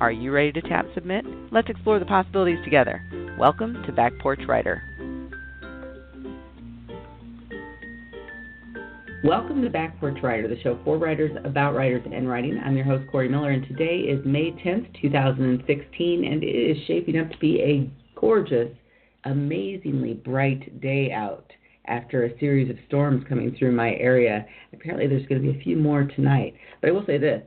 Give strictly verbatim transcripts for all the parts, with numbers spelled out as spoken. Are you ready to tap submit? Let's explore the possibilities together. Welcome to Back Porch Writer. Welcome to Back Porch Writer, the show for writers, about writers, and writing. I'm your host, Corey Miller, and today is May tenth, two thousand sixteen, and it is shaping up to be a gorgeous, amazingly bright day out after a series of storms coming through my area. Apparently there's going to be a few more tonight, but I will say this.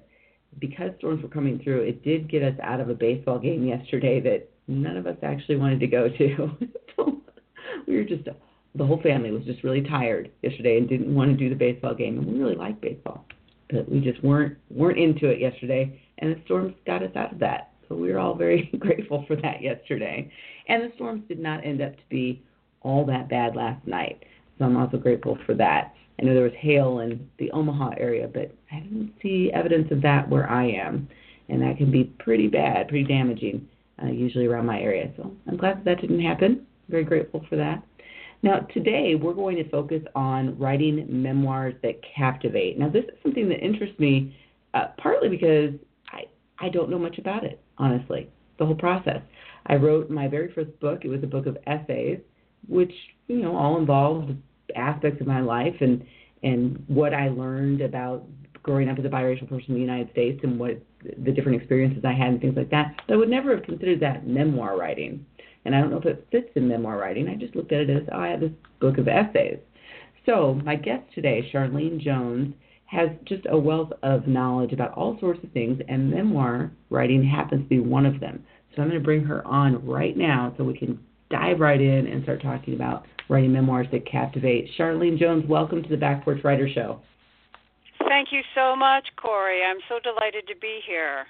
Because storms were coming through, it did get us out of a baseball game yesterday that none of us actually wanted to go to. So we were just... The whole family was just really tired yesterday and didn't want to do the baseball game. And we really like baseball, but we just weren't weren't into it yesterday. And the storms got us out of that. So we were all very grateful for that yesterday. And the storms did not end up to be all that bad last night. So I'm also grateful for that. I know there was hail in the Omaha area, but I didn't see evidence of that where I am. And that can be pretty bad, pretty damaging, uh, usually around my area. So I'm glad that, that didn't happen. Very grateful for that. Now, today, we're going to focus on writing memoirs that captivate. Now, this is something that interests me, uh, partly because I, I don't know much about it, honestly, the whole process. I wrote my very first book. It was a book of essays, which, you know, all involved aspects of my life and, and what I learned about growing up as a biracial person in the United States and what the different experiences I had and things like that. But I would never have considered that memoir writing. And I don't know if it fits in memoir writing. I just looked at it as, oh, I have this book of essays. So my guest today, Charlene Jones, has just a wealth of knowledge about all sorts of things, and memoir writing happens to be one of them. So I'm going to bring her on right now so we can dive right in and start talking about writing memoirs that captivate. Charlene Jones, welcome to the Back Porch Writer Show. Thank you so much, Corey. I'm so delighted to be here.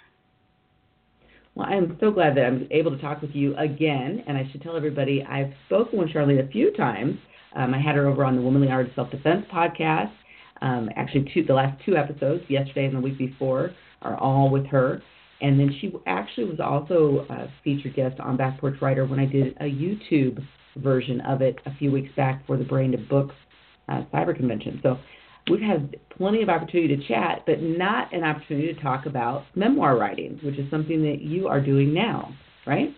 Well, I'm so glad that I'm able to talk with you again, and I should tell everybody I've spoken with Charlene a few times. Um, I had her over on the Womanly Art of Self-Defense podcast. Um, actually, two, the last two episodes, yesterday and the week before, are all with her. And then she actually was also a featured guest on Back Porch Writer when I did a YouTube version of it a few weeks back for the Brain to Books uh, Cyber Convention. So we've had plenty of opportunity to chat, but not an opportunity to talk about memoir writing, which is something that you are doing now, right?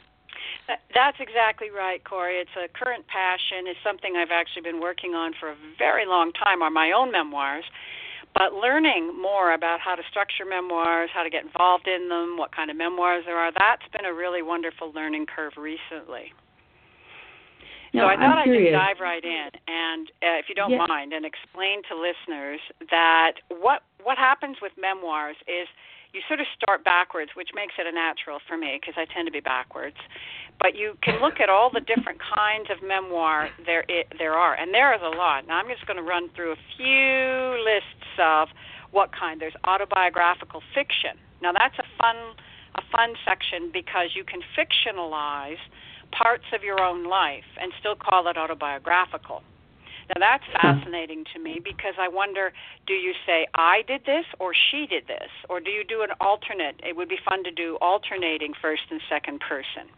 That's exactly right, Corey. It's a current passion. It's something I've actually been working on for a very long time, on my own memoirs, but learning more about how to structure memoirs, how to get involved in them, what kind of memoirs there are, that's been a really wonderful learning curve recently. No, so I thought I'd just dive right in, and uh, if you don't yes. mind, and explain to listeners that what what happens with memoirs is you sort of start backwards, which makes it a natural for me because I tend to be backwards. But you can look at all the different kinds of memoir there it, there are, and there is a lot. Now I'm just going to run through a few lists of what kind. There's autobiographical fiction. Now that's a fun a fun section because you can fictionalize parts of your own life and still call it autobiographical. Now that's fascinating to me because I wonder, do you say I did this or she did this? Or do you do an alternate? It would be fun to do alternating first and second person.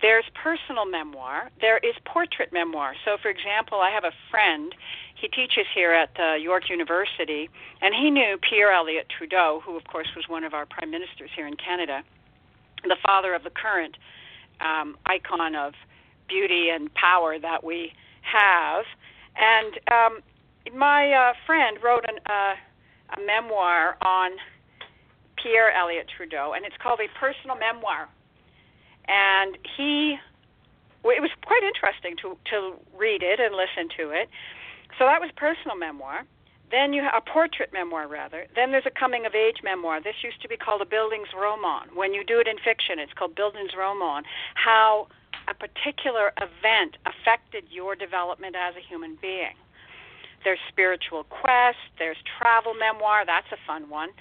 There's personal memoir. There is portrait memoir. So, for example, I have a friend. He teaches here at uh, York University, and he knew Pierre Elliott Trudeau, who, of course, was one of our prime ministers here in Canada, the father of the current Um, icon of beauty and power that we have. And um, my uh, friend wrote an, uh, a memoir on Pierre Elliott Trudeau, and it's called A Personal Memoir. And he, well, it was quite interesting to, to read it and listen to it. So that was personal memoir. Then you have a portrait memoir, rather. Then there's a coming-of-age memoir. This used to be called a bildungsroman. When you do it in fiction, it's called bildungsroman, how a particular event affected your development as a human being. There's spiritual quest. There's travel memoir. That's a fun one.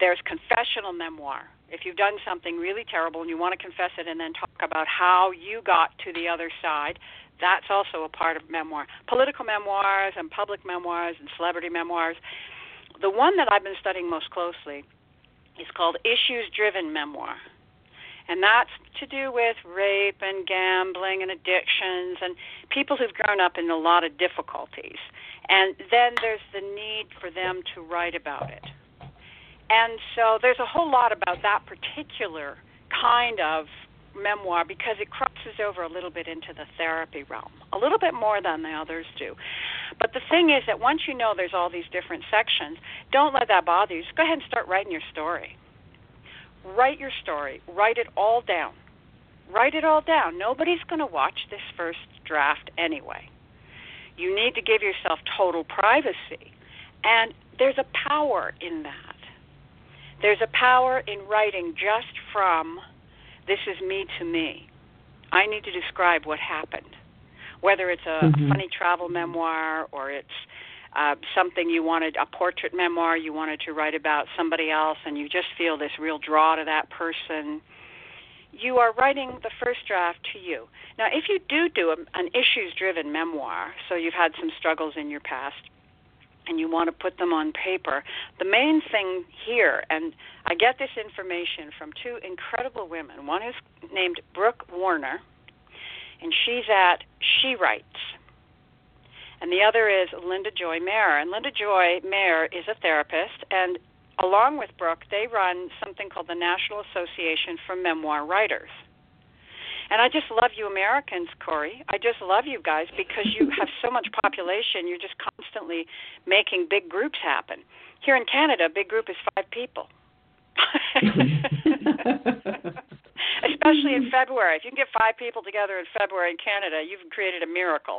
There's confessional memoir. If you've done something really terrible and you want to confess it and then talk about how you got to the other side, that's also a part of memoir. Political memoirs and public memoirs and celebrity memoirs. The one that I've been studying most closely is called issues-driven memoir. And that's to do with rape and gambling and addictions and people who've grown up in a lot of difficulties. And then there's the need for them to write about it. And so there's a whole lot about that particular kind of memoir because it crosses over a little bit into the therapy realm, a little bit more than the others do. But the thing is that once you know there's all these different sections, don't let that bother you. Just go ahead and start writing your story. Write your story. Write it all down. Write it all down. Nobody's going to watch this first draft anyway. You need to give yourself total privacy. And there's a power in that. There's a power in writing just from, this is me to me. I need to describe what happened, whether it's a mm-hmm. funny travel memoir or it's uh, something you wanted, a portrait memoir you wanted to write about somebody else and you just feel this real draw to that person. You are writing the first draft to you. Now, if you do do a, an issues-driven memoir, so you've had some struggles in your past, and you want to put them on paper, the main thing here, and I get this information from two incredible women. One is named Brooke Warner, and she's at SheWrites. And the other is Linda Joy Myers. And Linda Joy Myers is a therapist, and along with Brooke, they run something called the National Association for Memoir Writers. And I just love you Americans, Corey. I just love you guys because you have so much population. You're just constantly making big groups happen. Here in Canada, a big group is five people. Especially in February. If you can get five people together in February in Canada, you've created a miracle.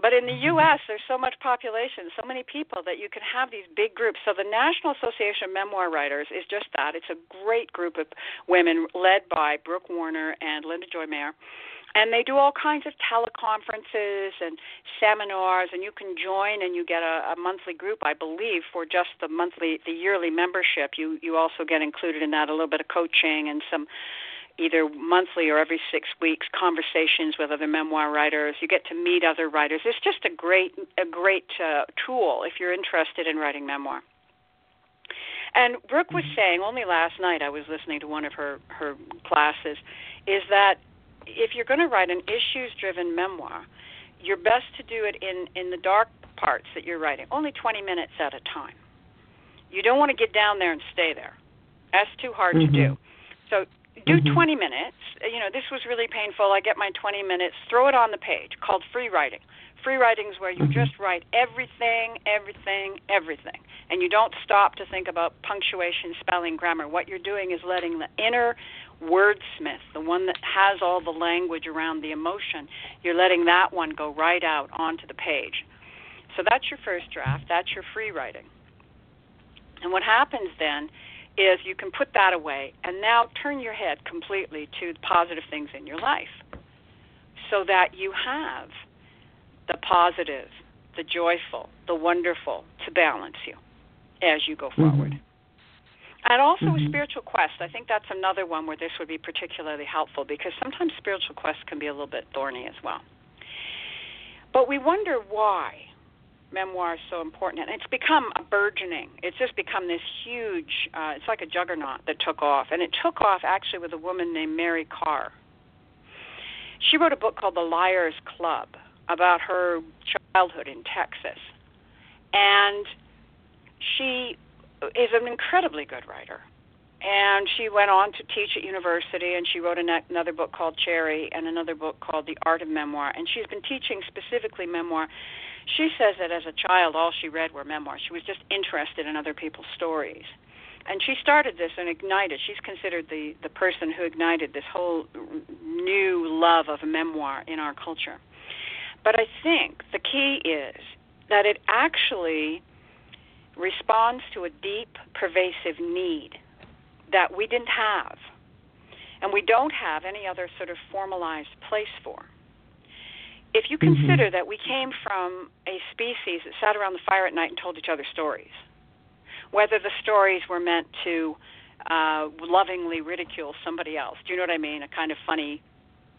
But in the U S, there's so much population, so many people that you can have these big groups. So the National Association of Memoir Writers is just that. It's a great group of women led by Brooke Warner and Linda Joy Myers. And they do all kinds of teleconferences and seminars, and you can join and you get a, a monthly group, I believe, for just the monthly, the yearly membership. You, you also get included in that a little bit of coaching and some either monthly or every six weeks, conversations with other memoir writers. You get to meet other writers. It's just a great a great uh, tool if you're interested in writing memoir. And Brooke was saying, only last night I was listening to one of her, her classes, is that if you're going to write an issues-driven memoir, you're best to do it in, in the dark parts that you're writing, only twenty minutes at a time. You don't want to get down there and stay there. That's too hard mm-hmm. to do. So do twenty minutes. You know, this was really painful. I get my twenty minutes. Throw it on the page, called free writing. Free writing is where you just write everything, everything, everything. And you don't stop to think about punctuation, spelling, grammar. What you're doing is letting the inner wordsmith, the one that has all the language around the emotion, you're letting that one go right out onto the page. So that's your first draft. That's your free writing. And what happens then is you can put that away and now turn your head completely to the positive things in your life so that you have the positive, the joyful, the wonderful to balance you as you go forward. Mm-hmm. And also mm-hmm. a spiritual quest. I think that's another one where this would be particularly helpful because sometimes spiritual quests can be a little bit thorny as well. But we wonder why memoir is so important, and it's become a burgeoning. It's just become this huge, uh, it's like a juggernaut that took off, and it took off actually with a woman named Mary Karr. She wrote a book called The Liars Club about her childhood in Texas, and she is an incredibly good writer, and she went on to teach at university, and she wrote an, another book called Cherry and another book called The Art of Memoir, and she's been teaching specifically memoir. She says that as a child, all she read were memoirs. She was just interested in other people's stories. And she started this and ignited. She's considered the, the person who ignited this whole new love of memoir in our culture. But I think the key is that it actually responds to a deep, pervasive need that we didn't have and we don't have any other sort of formalized place for. If you consider mm-hmm. that we came from a species that sat around the fire at night and told each other stories, whether the stories were meant to uh, lovingly ridicule somebody else. Do you know what I mean? A kind of funny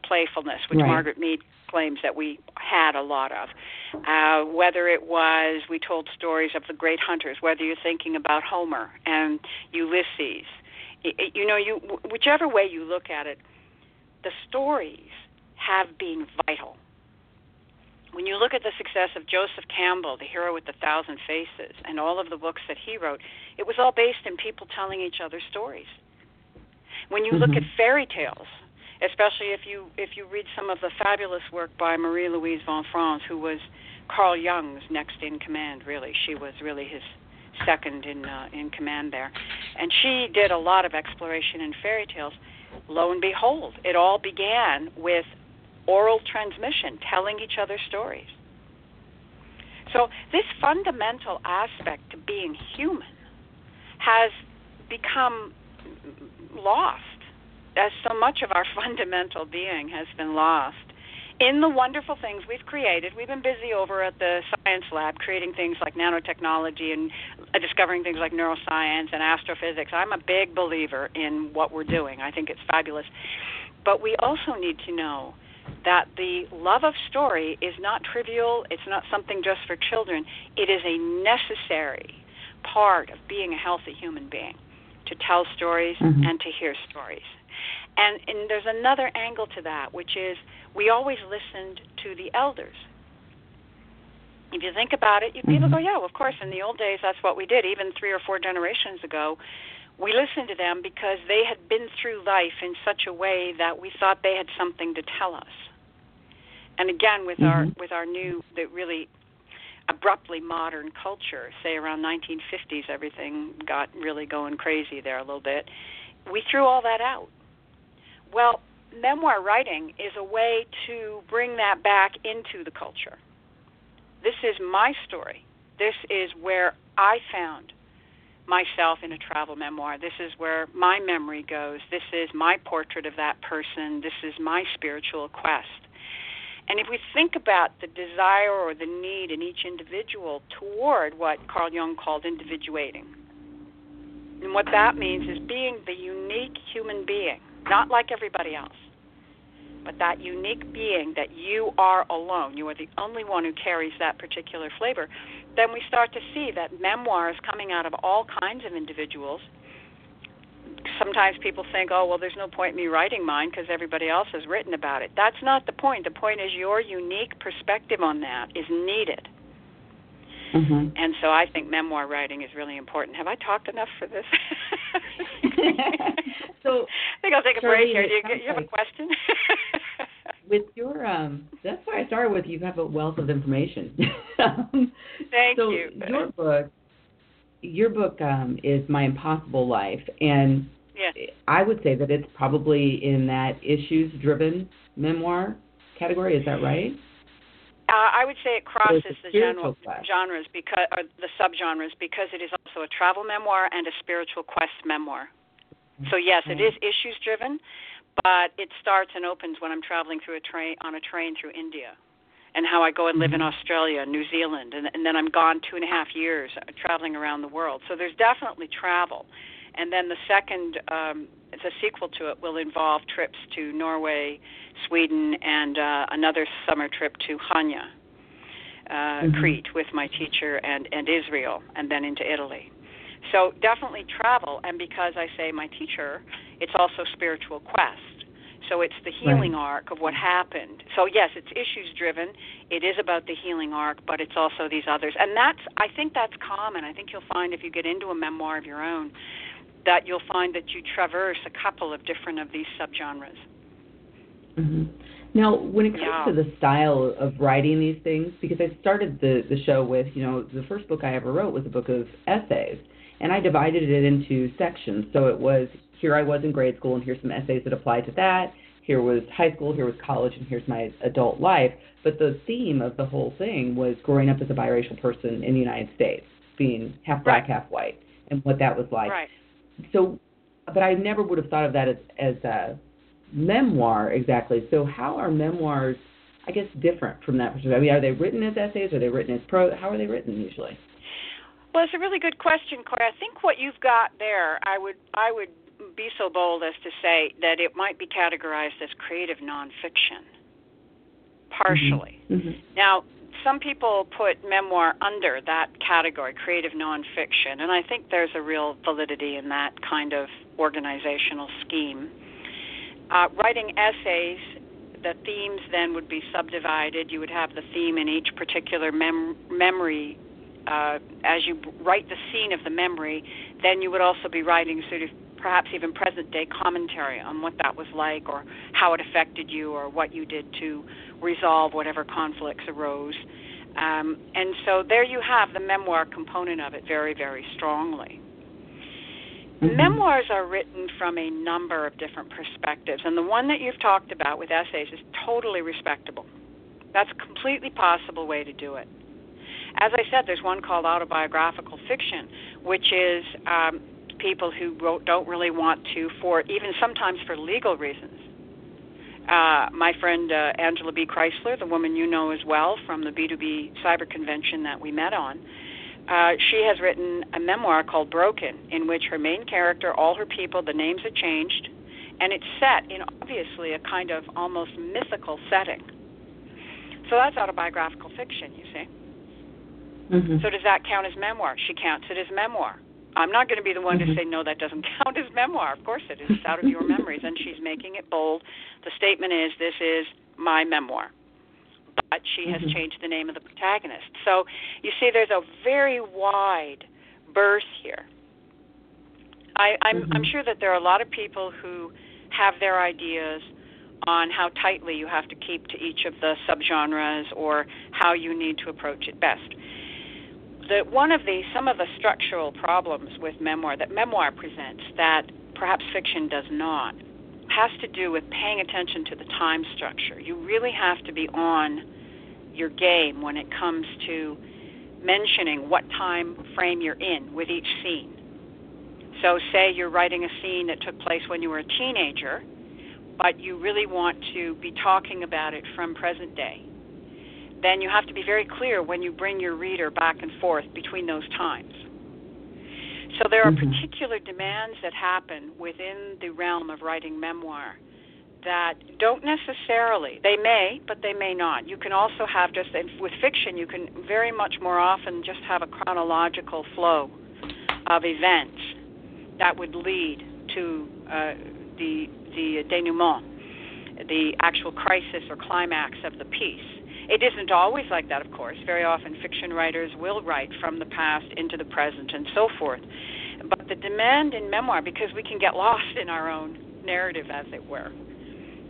playfulness, which right. Margaret Mead claims that we had a lot of. Uh, whether it was we told stories of the great hunters, whether you're thinking about Homer and Ulysses, it, it, you know, you whichever way you look at it, the stories have been vital. When you look at the success of Joseph Campbell, The Hero with the Thousand Faces, and all of the books that he wrote, it was all based in people telling each other stories. When you mm-hmm. look at fairy tales, especially if you if you read some of the fabulous work by Marie-Louise von Franz, who was Carl Jung's next in command, really. She was really his second in uh, in command there. And she did a lot of exploration in fairy tales. Lo and behold, it all began with oral transmission, telling each other stories. So this fundamental aspect to being human has become lost, as so much of our fundamental being has been lost in the wonderful things we've created. We've been busy over at the science lab creating things like nanotechnology and discovering things like neuroscience and astrophysics. I'm a big believer in what we're doing. I think it's fabulous. But we also need to know that the love of story is not trivial. It's not something just for children. It is a necessary part of being a healthy human being, to tell stories mm-hmm. and to hear stories. And, and there's another angle to that, which is we always listened to the elders. If you think about it, you, people mm-hmm. go, yeah, well, of course, in the old days, that's what we did. Even three or four generations ago, we listened to them because they had been through life in such a way that we thought they had something to tell us. And again, with mm-hmm. our with our new, the really abruptly modern culture, say around nineteen fifties, everything got really going crazy there a little bit. We threw all that out. Well, memoir writing is a way to bring that back into the culture. This is my story. This is where I found myself in a travel memoir. This is where my memory goes. This is my portrait of that person. This is my spiritual quest. And if we think about the desire or the need in each individual toward what Carl Jung called individuating, and what that means is being the unique human being, not like everybody else, but that unique being that you are alone, you are the only one who carries that particular flavor, then we start to see that memoirs coming out of all kinds of individuals. Sometimes people think, oh, well, there's no point in me writing mine because everybody else has written about it. That's not the point. The point is your unique perspective on that is needed. Mm-hmm. And so I think memoir writing is really important. Have I talked enough for this? So I think I'll take a Charlene, break here. Do you, you have like, a question? With your, um, that's why I started with you have a wealth of information. um, Thank so you. Your book, your book um, is My Impossible Life, and yes. I would say that it's probably in that issues-driven memoir category. Is that right? Uh, I would say it crosses the general genres because, or the subgenres, because it is also a travel memoir and a spiritual quest memoir. So yes, it is issues driven, but it starts and opens when I'm traveling through a train on a train through India, and how I go and live mm-hmm. in Australia, New Zealand, and, and then I'm gone two and a half years traveling around the world. So there's definitely travel, and then the second, um, the sequel to it will involve trips to Norway, Sweden, and uh, another summer trip to Hania, uh, mm-hmm. Crete, with my teacher, and, and Israel, and then into Italy. So definitely travel, and because I say my teacher, it's also spiritual quest. So it's the healing right. arc of what happened. So yes, it's issues-driven. It is about the healing arc, but it's also these others. And that's I think that's common. I think you'll find if you get into a memoir of your own, that you'll find that you traverse a couple of different of these subgenres. Mm-hmm. Now, when it comes yeah. to the style of writing these things, because I started the, the show with, you know, the first book I ever wrote was a book of essays, and I divided it into sections. So it was, here I was in grade school, and here's some essays that apply to that. Here was high school, here was college, and here's my adult life. But the theme of the whole thing was growing up as a biracial person in the United States, being half black, right. half white, and what that was like. Right. So, but I never would have thought of that as, as a memoir exactly. So how are memoirs, I guess, different from that perspective? I mean, are they written as essays? Are they written as prose? How are they written usually? Well, it's a really good question, Corey. I think what you've got there, I would I would be so bold as to say that it might be categorized as creative nonfiction, partially. Mm-hmm. Mm-hmm. Now, some people put memoir under that category, creative nonfiction, and I think there's a real validity in that kind of organizational scheme. Uh, writing essays, the themes then would be subdivided. You would have the theme in each particular mem- memory. Uh, as you write the scene of the memory, then you would also be writing sort of perhaps even present-day commentary on what that was like or how it affected you or what you did to resolve whatever conflicts arose. Um, and so there you have the memoir component of it very, very strongly. Mm-hmm. Memoirs are written from a number of different perspectives, and the one that you've talked about with essays is totally respectable. That's a completely possible way to do it. As I said, there's one called autobiographical fiction, which is um, people who don't really want to, for even sometimes for legal reasons. Uh, my friend uh, Angela B. Chrysler, the woman you know as well from the B two B cyber convention that we met on, uh, she has written a memoir called Broken, in which her main character, all her people, the names are changed, and it's set in obviously a kind of almost mythical setting. So that's autobiographical fiction, you see. Mm-hmm. So does that count as memoir? She counts it as memoir. I'm not going to be the one mm-hmm. to say, no, that doesn't count as memoir. Of course it is. It's out of your memories, and she's making it bold. The statement is, this is my memoir. But she mm-hmm. has changed the name of the protagonist. So you see there's a very wide berth here. I, I'm, mm-hmm. I'm sure that there are a lot of people who have their ideas on how tightly you have to keep to each of the subgenres or how you need to approach it best. That one of the some of the structural problems with memoir that memoir presents that perhaps fiction does not has to do with paying attention to the time structure. You really have to be on your game when it comes to mentioning what time frame you're in with each scene. So say you're writing a scene that took place when you were a teenager, but you really want to be talking about it from present day. Then you have to be very clear when you bring your reader back and forth between those times. So there are mm-hmm. particular demands that happen within the realm of writing memoir that don't necessarily, they may, but they may not. You can also have just, with fiction, you can very much more often just have a chronological flow of events that would lead to uh, the, the denouement, the actual crisis or climax of the piece. It isn't always like that, of course. Very often fiction writers will write from the past into the present and so forth. But the demand in memoir, because we can get lost in our own narrative, as it were,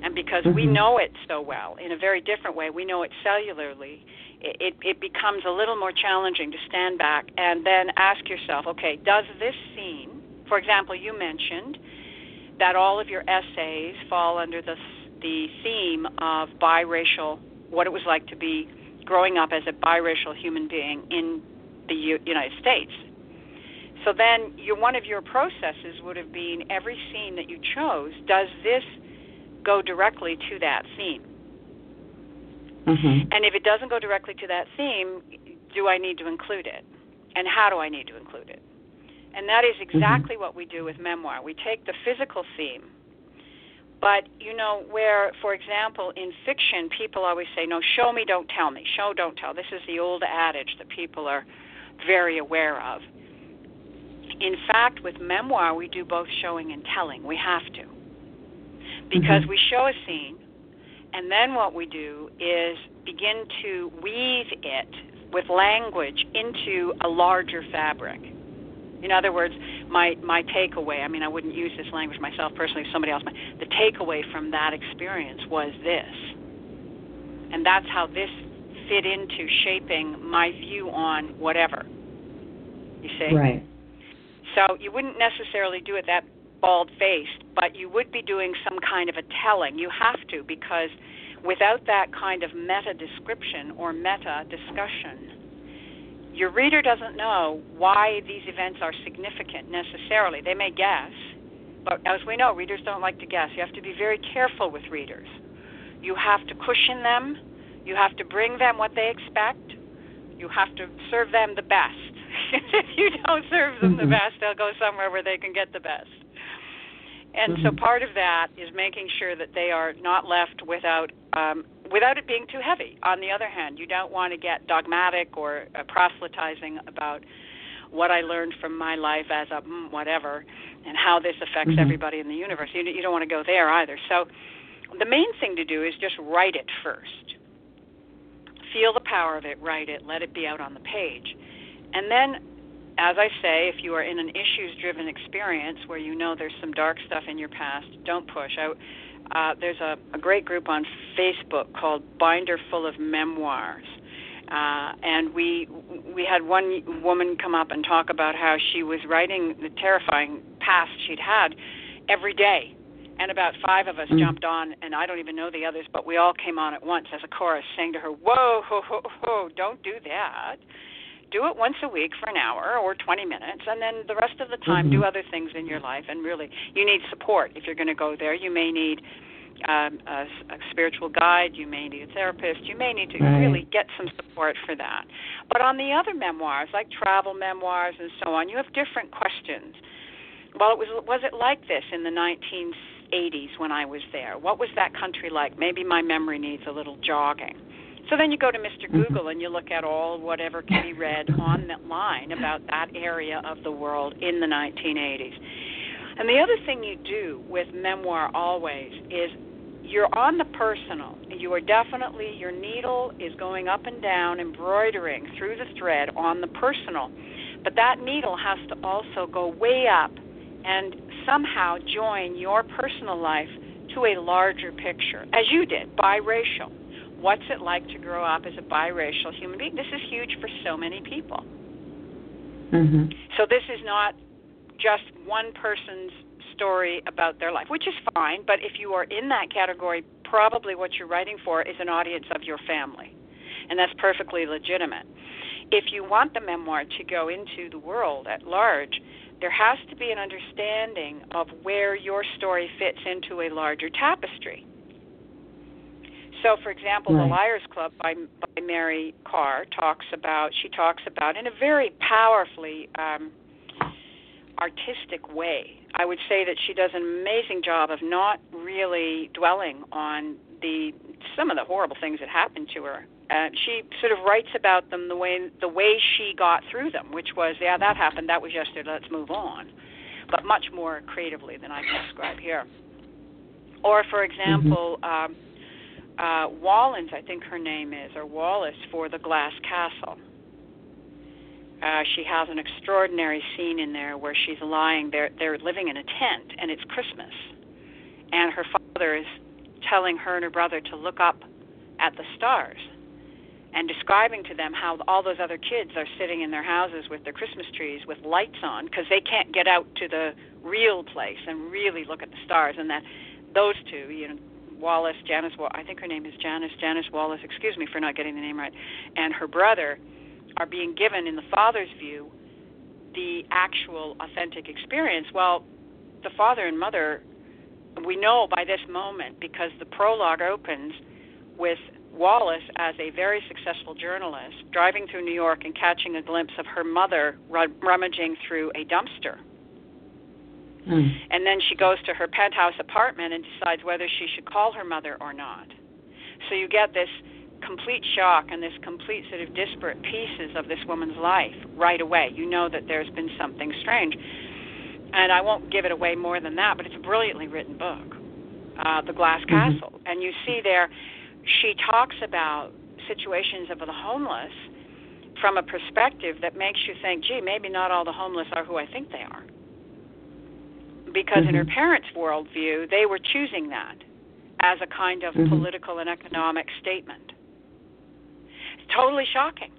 and because mm-hmm. we know it so well in a very different way, we know it cellularly, it, it, it becomes a little more challenging to stand back and then ask yourself, okay, does this scene, for example, you mentioned that all of your essays fall under the, the theme of biracial, what it was like to be growing up as a biracial human being in the U- United States. So then your, one of your processes would have been every scene that you chose, does this go directly to that theme? Mm-hmm. And if it doesn't go directly to that theme, do I need to include it? And how do I need to include it? And that is exactly mm-hmm. what we do with memoir. We take the physical theme. But, you know, where, for example, in fiction, people always say, no, show me, don't tell me. Show, don't tell. This is the old adage that people are very aware of. In fact, with memoir, we do both showing and telling. We have to. Because mm-hmm. we show a scene, and then what we do is begin to weave it with language into a larger fabric. In other words, my, my takeaway, I mean, I wouldn't use this language myself personally, somebody else, but the takeaway from that experience was this. And that's how this fit into shaping my view on whatever, you see? Right. So you wouldn't necessarily do it that bald-faced, but you would be doing some kind of a telling. You have to, because without that kind of meta-description or meta-discussion, your reader doesn't know why these events are significant necessarily. They may guess, but as we know, readers don't like to guess. You have to be very careful with readers. You have to cushion them. You have to bring them what they expect. You have to serve them the best If you don't serve them the best, they'll go somewhere where they can get the best. And so part of that is making sure that they are not left without um, without it being too heavy. On the other hand, you don't want to get dogmatic or uh, proselytizing about what I learned from my life as a mm, whatever and how this affects mm-hmm. everybody in the universe. You, you don't want to go there either. So the main thing to do is just write it first. Feel the power of it, write it, let it be out on the page. And then, as I say, if you are in an issues-driven experience where you know there's some dark stuff in your past, don't push. I, uh, there's a, a great group on Facebook called Binder Full of Memoirs. Uh, and we we had one woman come up and talk about how she was writing the terrifying past she'd had every day. And about five of us mm. jumped on, and I don't even know the others, but we all came on at once as a chorus saying to her, whoa, ho, ho, ho, don't do that. Do it once a week for an hour or twenty minutes, and then the rest of the time mm-hmm. do other things in your life. And really, you need support if you're going to go there. You may need um, a, a spiritual guide. You may need a therapist. You may need to right. really get some support for that. But on the other memoirs, like travel memoirs and so on, you have different questions. Well, it was, was it like this in the nineteen eighties when I was there? What was that country like? Maybe my memory needs a little jogging. So then you go to Mister Google and you look at all whatever can be read online about that area of the world in the nineteen eighties. And the other thing you do with memoir always is you're on the personal. You are definitely, your needle is going up and down, embroidering through the thread on the personal. But that needle has to also go way up and somehow join your personal life to a larger picture, as you did, biracial. What's it like to grow up as a biracial human being? This is huge for so many people. Mm-hmm. So this is not just one person's story about their life, which is fine, but if you are in that category, probably what you're writing for is an audience of your family, and that's perfectly legitimate. If you want the memoir to go into the world at large, there has to be an understanding of where your story fits into a larger tapestry. So, for example, right. The Liars Club by, by Mary Karr talks about, she talks about in a very powerfully um, artistic way. I would say that she does an amazing job of not really dwelling on the some of the horrible things that happened to her. Uh, she sort of writes about them the way the way she got through them, which was, yeah, that happened, that was yesterday, let's move on, but much more creatively than I can describe here. Or, for example, mm-hmm. um, Uh, Wallens, I think her name is, or Wallace, for The Glass Castle. Uh, she has an extraordinary scene in there where she's lying there. They're living in a tent, and it's Christmas. And her father is telling her and her brother to look up at the stars and describing to them how all those other kids are sitting in their houses with their Christmas trees with lights on because they can't get out to the real place and really look at the stars. And that those two, you know, Wallace, Janice, I think her name is Janice, Janice Wallace, excuse me for not getting the name right, and her brother are being given, in the father's view, the actual authentic experience. Well, the father and mother, we know by this moment, because the prologue opens with Wallace as a very successful journalist driving through New York and catching a glimpse of her mother rummaging through a dumpster. Mm. And then she goes to her penthouse apartment and decides whether she should call her mother or not. So you get this complete shock and this complete sort of disparate pieces of this woman's life right away. You know that there's been something strange. And I won't give it away more than that, but it's a brilliantly written book, uh, The Glass mm-hmm. Castle. And you see there, she talks about situations of the homeless from a perspective that makes you think, gee, maybe not all the homeless are who I think they are. Because mm-hmm. in her parents' worldview, they were choosing that as a kind of mm-hmm. political and economic statement. It's totally shocking,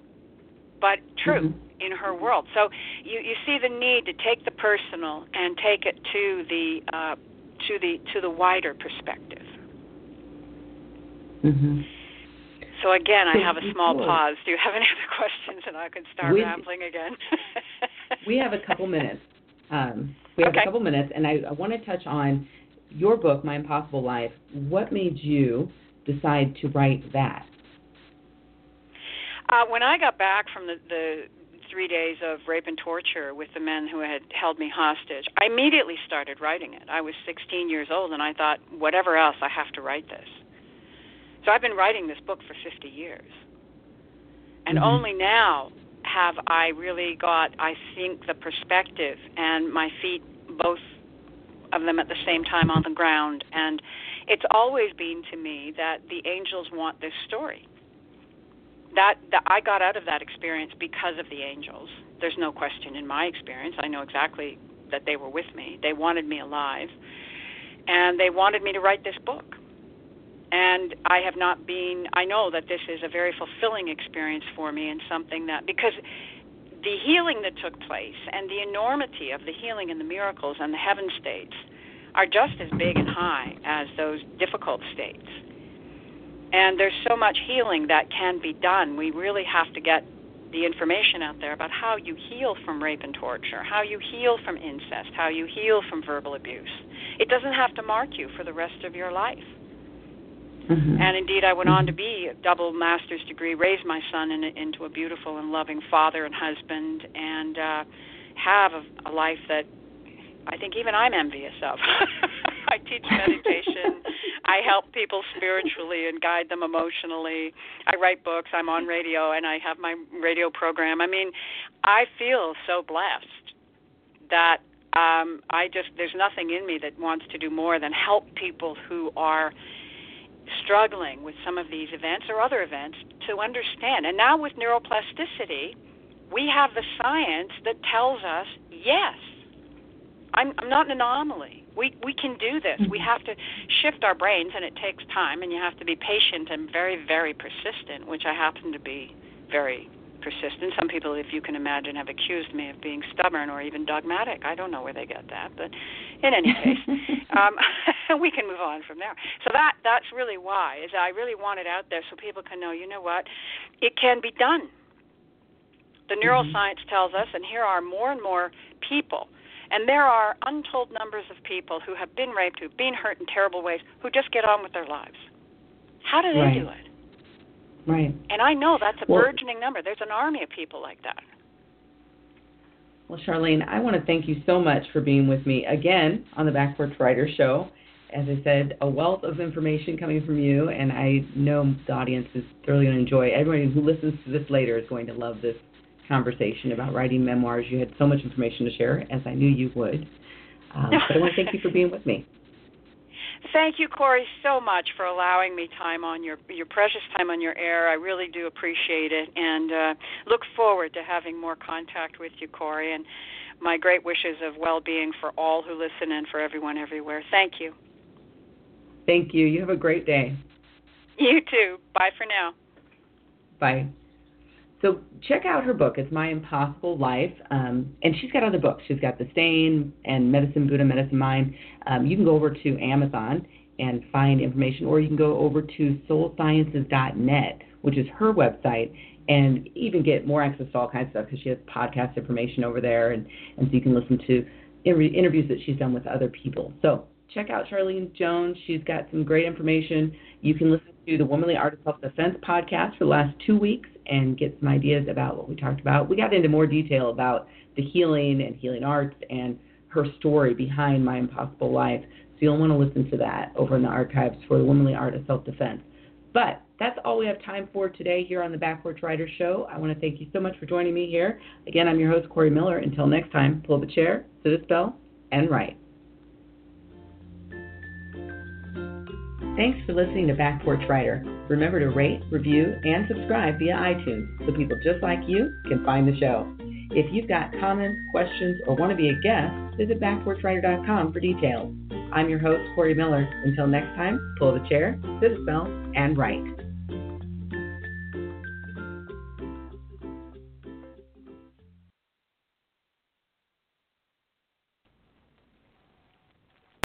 but true mm-hmm. in her world. So you, you see the need to take the personal and take it to the uh, to the to the wider perspective. Mm-hmm. So again, I have a small pause. Do you have any other questions, and I can start we, rambling again? We have a couple minutes. Um, we have okay. a couple minutes, and I, I want to touch on your book, My Impossible Life. What made you decide to write that? Uh, when I got back from the, the three days of rape and torture with the men who had held me hostage, I immediately started writing it. I was sixteen years old, and I thought, whatever else, I have to write this. So I've been writing this book for fifty years. And mm-hmm. only now have I really got, I think, the perspective and my feet, both of them at the same time on the ground. And it's always been to me that the angels want this story. That, that I got out of that experience because of the angels. There's no question in my experience. I know exactly that they were with me. They wanted me alive. And they wanted me to write this book. And I have not been, I know that this is a very fulfilling experience for me, and something that, because the healing that took place and the enormity of the healing and the miracles and the heaven states are just as big and high as those difficult states. And there's so much healing that can be done. We really have to get the information out there about how you heal from rape and torture, how you heal from incest, how you heal from verbal abuse. It doesn't have to mark you for the rest of your life. Mm-hmm. And indeed, I went on to be a double master's degree, raise my son in, into a beautiful and loving father and husband, and uh, have a, a life that I think even I'm envious of. I teach meditation. I help people spiritually and guide them emotionally. I write books. I'm on radio, and I have my radio program. I mean, I feel so blessed that um, I just, there's nothing in me that wants to do more than help people who are struggling with some of these events or other events to understand. And now with neuroplasticity, we have the science that tells us, yes, I'm, I'm not an anomaly. We we can do this. We have to shift our brains, and it takes time, and you have to be patient and very, very persistent, which I happen to be very persistent. Some people, if you can imagine, have accused me of being stubborn or even dogmatic. I don't know where they get that, but in any case, um, we can move on from there. So that that's really why, is I really want it out there so people can know, you know what, it can be done. The neuroscience mm-hmm. tells us, and here are more and more people, and there are untold numbers of people who have been raped, who've been hurt in terrible ways, who just get on with their lives. How do they right. do it? Right. And I know that's a well, burgeoning number. There's an army of people like that. Well, Charlene, I want to thank you so much for being with me again on the Back Porch Writer Show. As I said, a wealth of information coming from you, and I know the audience is thoroughly going to enjoy it. Everyone who listens to this later is going to love this conversation about writing memoirs. You had so much information to share, as I knew you would. Um, but I want to thank you for being with me. Thank you, Corey, so much for allowing me time on your your precious time on your air. I really do appreciate it, and uh, look forward to having more contact with you, Corey, and my great wishes of well-being for all who listen and for everyone everywhere. Thank you. Thank you. You have a great day. You too. Bye for now. Bye. So check out her book. It's My Impossible Life, um, and she's got other books. She's got The Stain and Medicine Buddha, Medicine Mind. Um, you can go over to Amazon and find information, or you can go over to soul sciences dot net, which is her website, and even get more access to all kinds of stuff because she has podcast information over there, and, and so you can listen to interviews that she's done with other people. So check out Charlene Jones. She's got some great information. You can listen to the Womanly Art of Self-Defense podcast for the last two weeks and get some ideas about what we talked about. We got into more detail about the healing and healing arts and her story behind My Impossible Life. So you'll want to listen to that over in the archives for the Womanly Art of Self-Defense. But that's all we have time for today here on the Back Porch Writer Show. I want to thank you so much for joining me here. Again, I'm your host, Corey Miller. Until next time, pull up a chair, sit a spell, and write. Thanks for listening to Back Porch Writer. Remember to rate, review, and subscribe via iTunes so people just like you can find the show. If you've got comments, questions, or want to be a guest, visit back porch writer dot com for details. I'm your host, Corey Miller. Until next time, pull up a chair, sit a spell, and write.